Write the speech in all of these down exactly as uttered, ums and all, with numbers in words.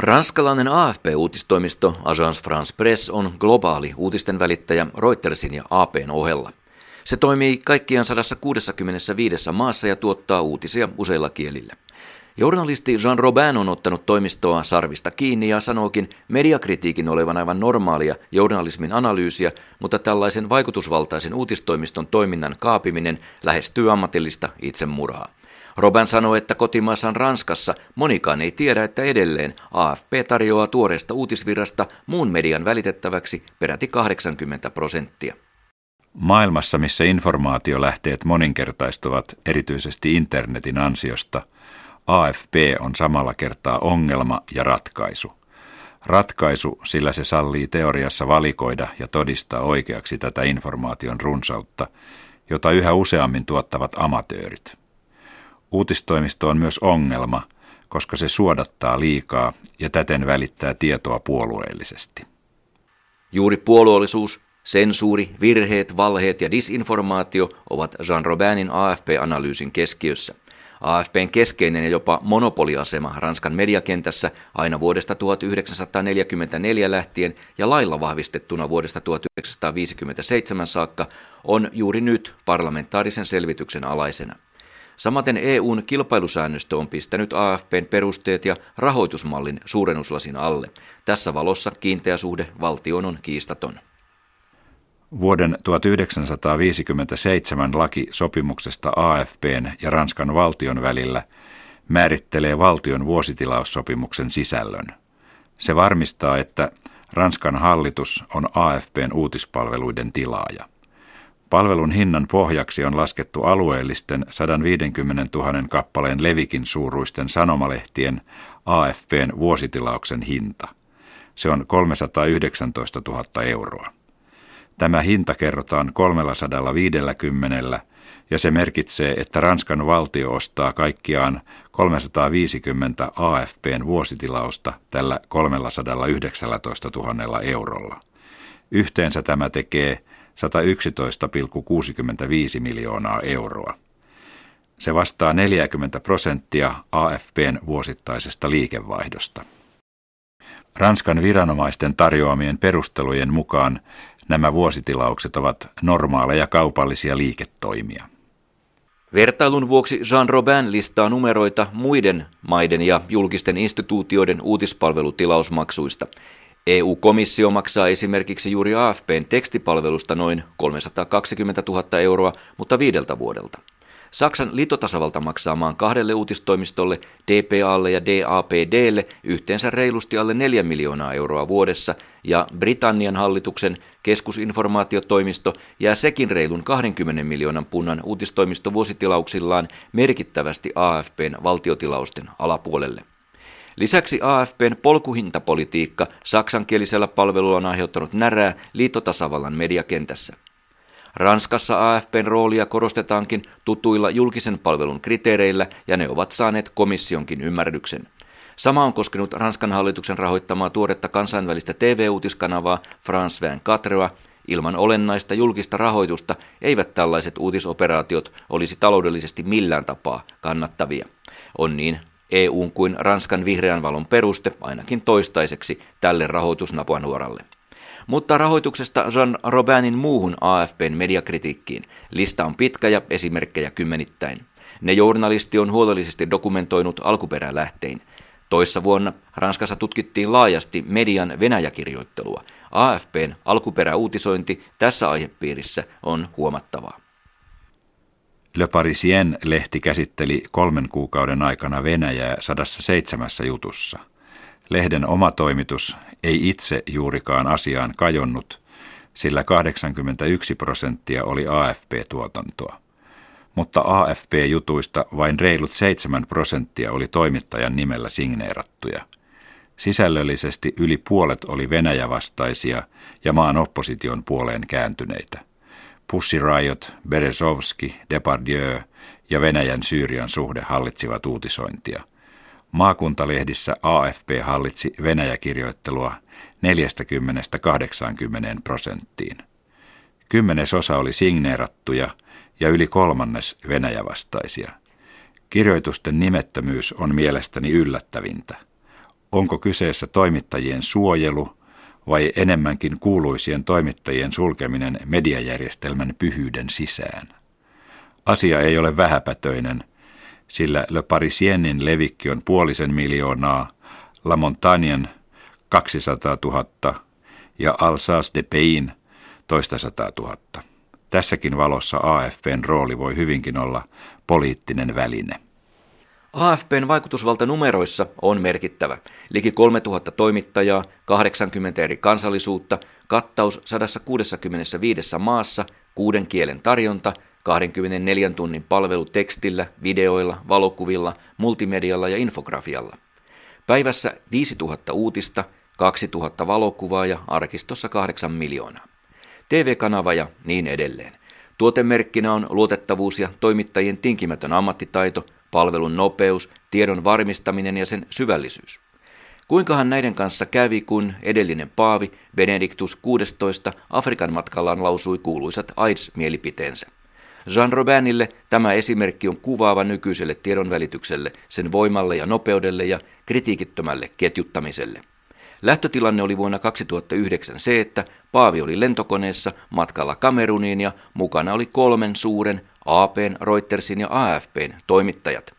Ranskalainen A F P-uutistoimisto Agence France Presse on globaali uutisten välittäjä Reutersin ja A P:n ohella. Se toimii kaikkiaan sata kuusikymmentäviisi maassa ja tuottaa uutisia useilla kielillä. Journalisti Jean Robin on ottanut toimistoa sarvista kiinni ja sanookin mediakritiikin olevan aivan normaalia journalismin analyysiä, mutta tällaisen vaikutusvaltaisen uutistoimiston toiminnan kaapiminen lähestyy ammatillista itsemurhaa. Robin sanoi, että kotimaassaan Ranskassa monikaan ei tiedä, että edelleen A F P tarjoaa tuoreesta uutisvirrasta muun median välitettäväksi peräti kahdeksankymmentä prosenttia. Maailmassa, missä informaatiolähteet moninkertaistuvat erityisesti internetin ansiosta, A F P on samalla kertaa ongelma ja ratkaisu. Ratkaisu, sillä se sallii teoriassa valikoida ja todistaa oikeaksi tätä informaation runsautta, jota yhä useammin tuottavat amatöörit. Uutistoimisto on myös ongelma, koska se suodattaa liikaa ja täten välittää tietoa puolueellisesti. Juuri puolueellisuus, sensuuri, virheet, valheet ja disinformaatio ovat Jean Robinin A F P-analyysin keskiössä. A F P:n keskeinen ja jopa monopoliasema Ranskan mediakentässä aina vuodesta tuhatyhdeksänsataaneljäkymmentäneljä lähtien ja lailla vahvistettuna vuodesta tuhatyhdeksänsataaviisikymmentäseitsemän saakka on juuri nyt parlamentaarisen selvityksen alaisena. Samaten E U:n kilpailusäännöstö on pistänyt A F P:n perusteet ja rahoitusmallin suurennuslasin alle. Tässä valossa kiinteä suhde valtioon on kiistaton. Vuoden tuhatyhdeksänsataaviisikymmentäseitsemän laki sopimuksesta A F P:n ja Ranskan valtion välillä määrittelee valtion vuositilaussopimuksen sisällön. Se varmistaa, että Ranskan hallitus on A F P:n uutispalveluiden tilaaja. Palvelun hinnan pohjaksi on laskettu alueellisten sataviisikymmentätuhatta kappaleen levikin suuruisten sanomalehtien A F P:n vuositilauksen hinta. Se on kolmesataayhdeksäntoistatuhatta euroa. Tämä hinta kerrotaan kolmesataaviisikymmentä ja se merkitsee, että Ranskan valtio ostaa kaikkiaan kolmesataaviisikymmentä A F P:n vuositilausta tällä kolmesataayhdeksäntoistatuhatta eurolla. Yhteensä tämä tekee sata yksitoista pilkku kuusikymmentäviisi miljoonaa euroa. Se vastaa neljäkymmentä prosenttia A F P:n vuosittaisesta liikevaihdosta. Ranskan viranomaisten tarjoamien perustelujen mukaan nämä vuositilaukset ovat normaaleja kaupallisia liiketoimia. Vertailun vuoksi Jean Robin listaa numeroita muiden maiden ja julkisten instituutioiden uutispalvelutilausmaksuista. E U-komissio maksaa esimerkiksi juuri A F P:n tekstipalvelusta noin kolmesataakaksikymmentätuhatta euroa, mutta viideltä vuodelta. Saksan liittotasavalta maksaa maan kahdelle uutistoimistolle, D P A:lle ja D A P D:lle, yhteensä reilusti alle neljä miljoonaa euroa vuodessa, ja Britannian hallituksen keskusinformaatiotoimisto jää sekin reilun kaksikymmentä miljoonan punnan uutistoimisto vuositilauksillaan merkittävästi A F P:n valtiotilausten alapuolelle. Lisäksi A F P:n polkuhintapolitiikka saksankielisellä palvelulla on aiheuttanut närää liittotasavallan mediakentässä. Ranskassa A F P:n roolia korostetaankin tutuilla julkisen palvelun kriteereillä ja ne ovat saaneet komissionkin ymmärryksen. Sama on koskenut Ranskan hallituksen rahoittamaa tuoretta kansainvälistä T V-uutiskanavaa France kaksikymmentäneljä. Ilman olennaista julkista rahoitusta eivät tällaiset uutisoperaatiot olisi taloudellisesti millään tapaa kannattavia. On niin E U:n kuin Ranskan vihreän valon peruste ainakin toistaiseksi tälle rahoitusnapanuoralle. Mutta rahoituksesta Jean Robinin muuhun A F P:n mediakritiikkiin. Lista on pitkä ja esimerkkejä kymmenittäin. Ne journalisti on huolellisesti dokumentoinut alkuperälähtein. Toissa vuonna Ranskassa tutkittiin laajasti median Venäjäkirjoittelua. A F P:n alkuperäuutisointi tässä aihepiirissä on huomattavaa. Le Parisien -lehti käsitteli kolmen kuukauden aikana Venäjää sadassaseitsemässä jutussa. Lehden oma toimitus ei itse juurikaan asiaan kajonnut, sillä kahdeksankymmentäyksi prosenttia oli A F P-tuotantoa. Mutta A F P-jutuista vain reilut seitsemän prosenttia oli toimittajan nimellä signeerattuja. Sisällöllisesti yli puolet oli Venäjä-vastaisia ja maan opposition puoleen kääntyneitä. Pussy Riot, Berezovski, Depardieu ja Venäjän Syyrian suhde hallitsivat uutisointia. Maakuntalehdissä A F P hallitsi Venäjäkirjoittelua neljästäkymmenestä kahdeksaankymmeneen prosenttiin. Kymmenesosa oli signeerattuja ja yli kolmannes Venäjävastaisia. Kirjoitusten nimettömyys on mielestäni yllättävintä. onko kyseessä toimittajien suojelu vai enemmänkin kuuluisien toimittajien sulkeminen mediajärjestelmän pyhyyden sisään. Asia ei ole vähäpätöinen, sillä Le Parisienin levikki on puolisen miljoonaa, La Montagnen kaksisataatuhatta ja Alsace de Pein toistasataatuhatta. Tässäkin valossa A F P:n rooli voi hyvinkin olla poliittinen väline. A F P:n vaikutusvalta numeroissa on merkittävä. Liki kolmetuhatta toimittajaa, kahdeksankymmentä eri kansallisuutta, kattaus sata kuusikymmentäviisi maassa, kuuden kielen tarjonta, kaksikymmentäneljä tunnin palvelu tekstillä, videoilla, valokuvilla, multimedialla ja infografialla. Päivässä viisituhatta uutista, kaksituhatta valokuvaa ja arkistossa kahdeksan miljoonaa. T V-kanava ja niin edelleen. Tuotemerkkinä on luotettavuus ja toimittajien tinkimätön ammattitaito, palvelun nopeus, tiedon varmistaminen ja sen syvällisyys. Kuinkahan näiden kanssa kävi, kun edellinen paavi Benediktus kuusitoista Afrikan matkallaan lausui kuuluisat AIDS-mielipiteensä. Jean Robinille tämä esimerkki on kuvaava nykyiselle tiedonvälitykselle, sen voimalle ja nopeudelle ja kritiikittömälle ketjuttamiselle. Lähtötilanne oli vuonna kaksituhattayhdeksän se, että paavi oli lentokoneessa matkalla Kameruniin ja mukana oli kolmen suuren A P:n, Reutersin ja A F P:n toimittajat.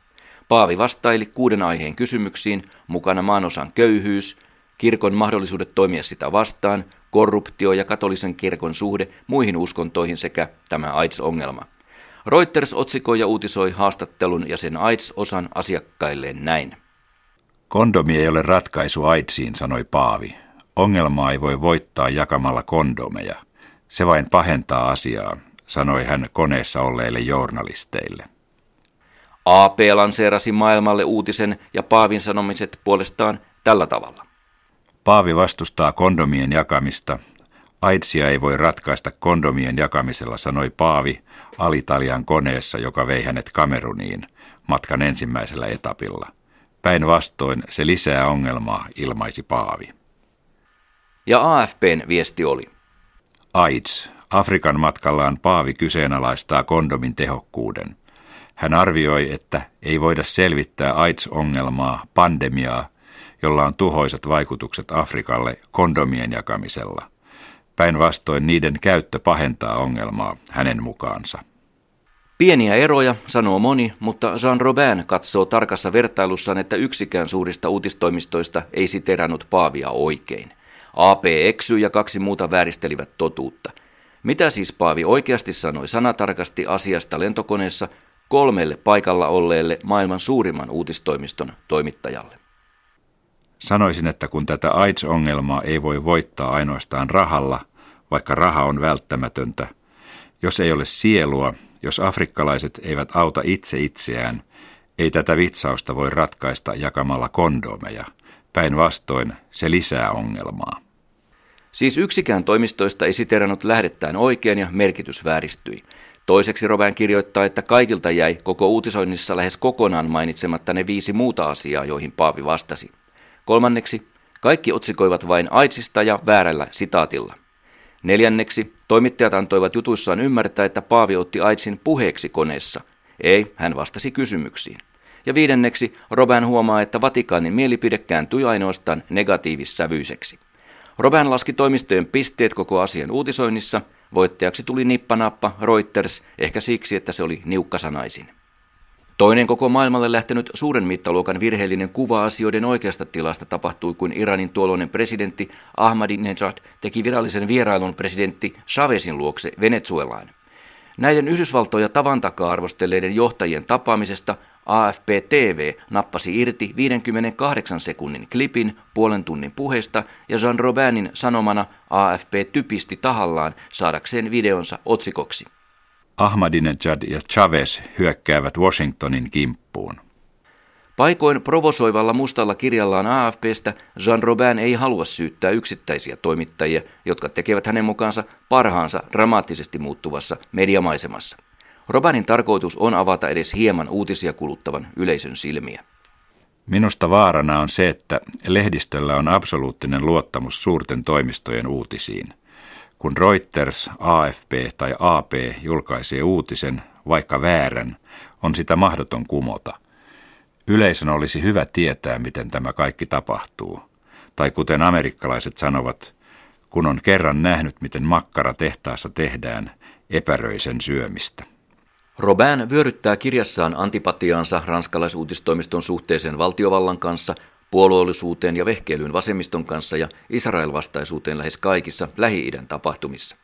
Paavi vastaili kuuden aiheen kysymyksiin, mukana maanosan köyhyys, kirkon mahdollisuudet toimia sitä vastaan, korruptio ja katolisen kirkon suhde muihin uskontoihin sekä tämä AIDS-ongelma. Reuters otsikoi ja uutisoi haastattelun ja sen AIDS-osan asiakkailleen näin. Kondomi ei ole ratkaisu AIDSiin, sanoi paavi. Ongelmaa ei voi voittaa jakamalla kondomeja. Se vain pahentaa asiaa, sanoi hän koneessa olleille journalisteille. A P lanseerasi maailmalle uutisen ja paavin sanomiset puolestaan tällä tavalla. Paavi vastustaa kondomien jakamista. AIDSia ei voi ratkaista kondomien jakamisella, sanoi paavi Alitalian koneessa, joka vei hänet Kameruniin matkan ensimmäisellä etapilla. Päinvastoin se lisää ongelmaa, ilmaisi paavi. Ja A F P:n viesti oli. AIDS. Afrikan matkallaan paavi kyseenalaistaa kondomin tehokkuuden. Hän arvioi, että ei voida selvittää AIDS-ongelmaa, pandemiaa, jolla on tuhoisat vaikutukset Afrikalle kondomien jakamisella. Päinvastoin niiden käyttö pahentaa ongelmaa hänen mukaansa. Pieniä eroja, sanoo moni, mutta Jean Robin katsoo tarkassa vertailussaan, että yksikään suurista uutistoimistoista ei siteerannut paavia oikein. A P eksyi ja kaksi muuta vääristelivät totuutta. Mitä siis paavi oikeasti sanoi sanatarkasti asiasta lentokoneessa kolmelle paikalla olleelle maailman suurimman uutistoimiston toimittajalle? Sanoisin, että kun tätä AIDS-ongelmaa ei voi voittaa ainoastaan rahalla, vaikka raha on välttämätöntä, jos ei ole sielua, jos afrikkalaiset eivät auta itse itseään, ei tätä vitsausta voi ratkaista jakamalla kondomeja. Päinvastoin se lisää ongelmaa. Siis yksikään toimistoista ei siteerannut lähdettään oikein ja merkitys vääristyi. Toiseksi Robin kirjoittaa, että kaikilta jäi koko uutisoinnissa lähes kokonaan mainitsematta ne viisi muuta asiaa, joihin paavi vastasi. Kolmanneksi, kaikki otsikoivat vain AIDSista ja väärällä sitaatilla. Neljänneksi, toimittajat antoivat jutuissaan ymmärtää, että paavi otti AIDSin puheeksi koneessa. Ei, hän vastasi kysymyksiin. Ja viidenneksi, Robin huomaa, että Vatikaanin mielipide kääntyi ainoastaan negatiivissävyiseksi. Robin laski toimistojen pisteet koko asian uutisoinnissa. Voittajaksi tuli nippanappa Reuters, ehkä siksi, että se oli niukkasanaisin. Toinen koko maailmalle lähtenyt suuren mittaluokan virheellinen kuva asioiden oikeasta tilasta tapahtui, kun Iranin tuolloinen presidentti Ahmadinejad teki virallisen vierailun presidentti Chavezin luokse Venezuelaan. Näiden Yhdysvaltoja tavan takaa arvostelleiden johtajien tapaamisesta A F P T V nappasi irti viidenkymmenenkahdeksan sekunnin klipin puolen tunnin puheesta ja Jean Robinin sanomana A F P typisti tahallaan saadakseen videonsa otsikoksi. Ahmadinejad ja Chavez hyökkäävät Washingtonin kimppuun. Paikoin provosoivalla mustalla kirjallaan A F P:stä Jean Robin ei halua syyttää yksittäisiä toimittajia, jotka tekevät hänen mukaansa parhaansa dramaattisesti muuttuvassa mediamaisemassa. Robinin tarkoitus on avata edes hieman uutisia kuluttavan yleisön silmiä. Minusta vaarana on se, että lehdistöllä on absoluuttinen luottamus suurten toimistojen uutisiin. Kun Reuters, A F P tai A P julkaisee uutisen, vaikka väärän, on sitä mahdoton kumota. Yleisön olisi hyvä tietää, miten tämä kaikki tapahtuu. Tai kuten amerikkalaiset sanovat, kun on kerran nähnyt, miten makkara tehtaassa tehdään, epäröi sen syömistä. Robin vyöryttää kirjassaan antipatiaansa ranskalaisuutistoimiston suhteeseen valtiovallan kanssa, puolueellisuuteen ja vehkeilyyn vasemmiston kanssa ja Israel-vastaisuuteen lähes kaikissa Lähi-idän tapahtumissa.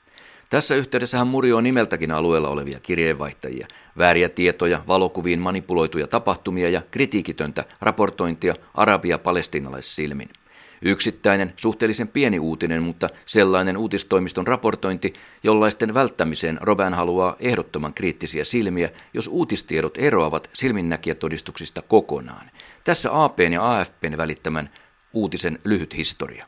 Tässä yhteydessä hän murjoo nimeltäkin alueella olevia kirjeenvaihtajia, vääriä tietoja, valokuviin manipuloituja tapahtumia ja kritiikitöntä raportointia arabia palestiinalaissilmin. Yksittäinen, suhteellisen pieni uutinen, mutta sellainen uutistoimiston raportointi, jollaisten välttämiseen Robin haluaa ehdottoman kriittisiä silmiä, jos uutistiedot eroavat silminnäkijätodistuksista kokonaan. Tässä A P:n ja A F P:n välittämän uutisen lyhyt historia.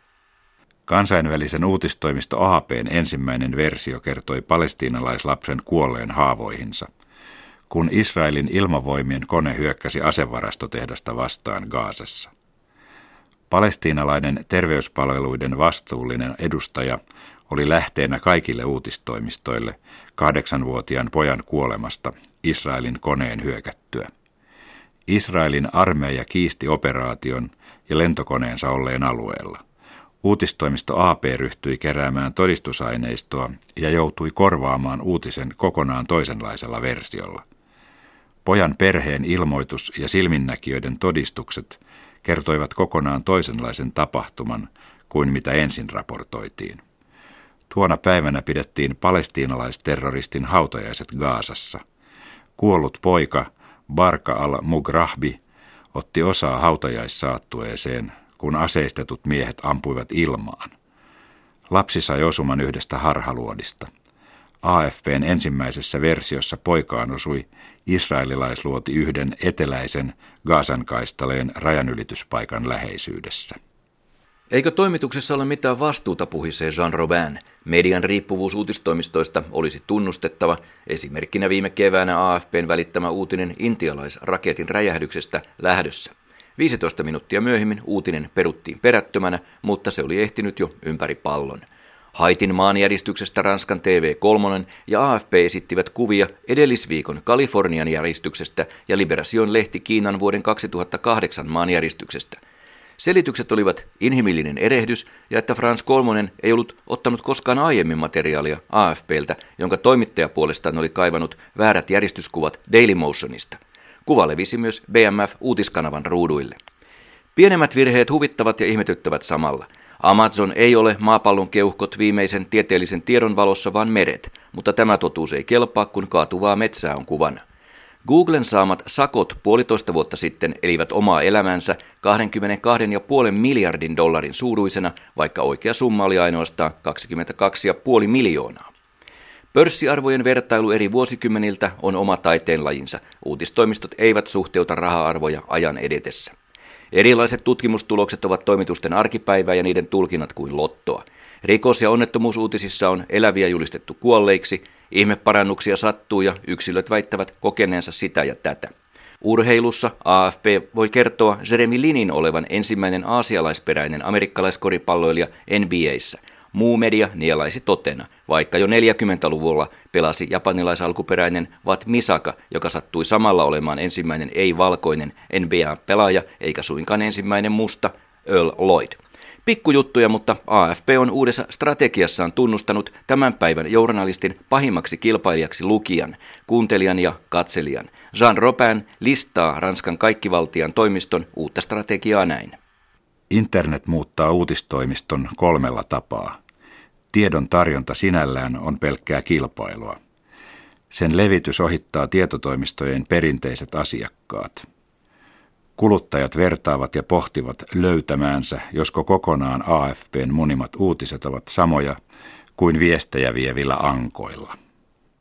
Kansainvälisen uutistoimisto A P:n ensimmäinen versio kertoi palestiinalaislapsen kuolleen haavoihinsa, kun Israelin ilmavoimien kone hyökkäsi asevarastotehdasta vastaan Gazassa. Palestiinalainen terveyspalveluiden vastuullinen edustaja oli lähteenä kaikille uutistoimistoille kahdeksanvuotiaan pojan kuolemasta Israelin koneen hyökättyä. Israelin armeija kiisti operaation ja lentokoneensa olleen alueella. Uutistoimisto A P ryhtyi keräämään todistusaineistoa ja joutui korvaamaan uutisen kokonaan toisenlaisella versiolla. Pojan perheen ilmoitus ja silminnäkijöiden todistukset kertoivat kokonaan toisenlaisen tapahtuman kuin mitä ensin raportoitiin. Tuona päivänä pidettiin palestiinalaisterroristin hautajaiset Gazassa. Kuollut poika Barka al-Mughrahbi otti osaa hautajaissaattueeseen, kun aseistetut miehet ampuivat ilmaan. Lapsi sai osuman yhdestä harhaluodista. A F P:n ensimmäisessä versiossa poikaan osui israelilaisluoti yhden eteläisen Gazan kaistaleen rajanylityspaikan läheisyydessä. Eikö toimituksessa ole mitään vastuuta, puhisee Jean Robin. Median riippuvuus uutistoimistoista olisi tunnustettava, esimerkkinä viime keväänä A F P:n välittämä uutinen intialaisraketin räjähdyksestä Lähdössä. viisitoista minuuttia myöhemmin uutinen peruttiin perättömänä, mutta se oli ehtinyt jo ympäri pallon. Haitin maanjäristyksestä Ranskan T V kolme ja A F P esittivät kuvia edellisviikon Kalifornian järistyksestä ja Liberation-lehti Kiinan vuoden kaksituhattakahdeksan maanjäristyksestä. Selitykset olivat inhimillinen erehdys ja että France kolme ei ollut ottanut koskaan aiemmin materiaalia A F P:ltä, jonka toimittaja puolestaan oli kaivanut väärät järistyskuvat Dailymotionista. Kuva levisi myös B M F-uutiskanavan ruuduille. Pienemmät virheet huvittavat ja ihmetyttävät samalla. Amazon ei ole maapallon keuhkot viimeisen tieteellisen tiedon valossa, vaan meret, mutta tämä totuus ei kelpaa, kun kaatuvaa metsää on kuvana. Googlen saamat sakot puolitoista vuotta sitten elivät omaa elämänsä kaksikymmentäkaksi pilkku viisi miljardin dollarin suuruisena, vaikka oikea summa oli ainoastaan kaksikymmentäkaksi pilkku viisi miljoonaa. Pörssiarvojen vertailu eri vuosikymmeniltä on oma taiteenlajinsa. Uutistoimistot eivät suhteuta raha-arvoja ajan edetessä. Erilaiset tutkimustulokset ovat toimitusten arkipäivää ja niiden tulkinnat kuin lottoa. Rikos- ja onnettomuusuutisissa on eläviä julistettu kuolleiksi, ihmeparannuksia sattuu ja yksilöt väittävät kokeneensa sitä ja tätä. Urheilussa A F P voi kertoa Jeremy Linin olevan ensimmäinen aasialaisperäinen amerikkalaiskoripalloilija N B A:ssä. Muu media nielaisi totena, vaikka jo neljäkymmentäluvulla pelasi japanilaisalkuperäinen Wat Misaka, joka sattui samalla olemaan ensimmäinen ei-valkoinen N B A-pelaaja, eikä suinkaan ensimmäinen musta, Earl Lloyd. Pikkujuttuja, mutta A F P on uudessa strategiassaan tunnustanut tämän päivän journalistin pahimmaksi kilpailijaksi lukijan, kuuntelijan ja katselijan. Jean Robin listaa Ranskan kaikkivaltiaan toimiston uutta strategiaa näin. Internet muuttaa uutistoimiston kolmella tapaa. Tiedon tarjonta sinällään on pelkkää kilpailua. Sen levitys ohittaa tietotoimistojen perinteiset asiakkaat. Kuluttajat vertaavat ja pohtivat löytämäänsä, josko kokonaan A F P:n munimat uutiset ovat samoja kuin viestejä vievillä ankoilla.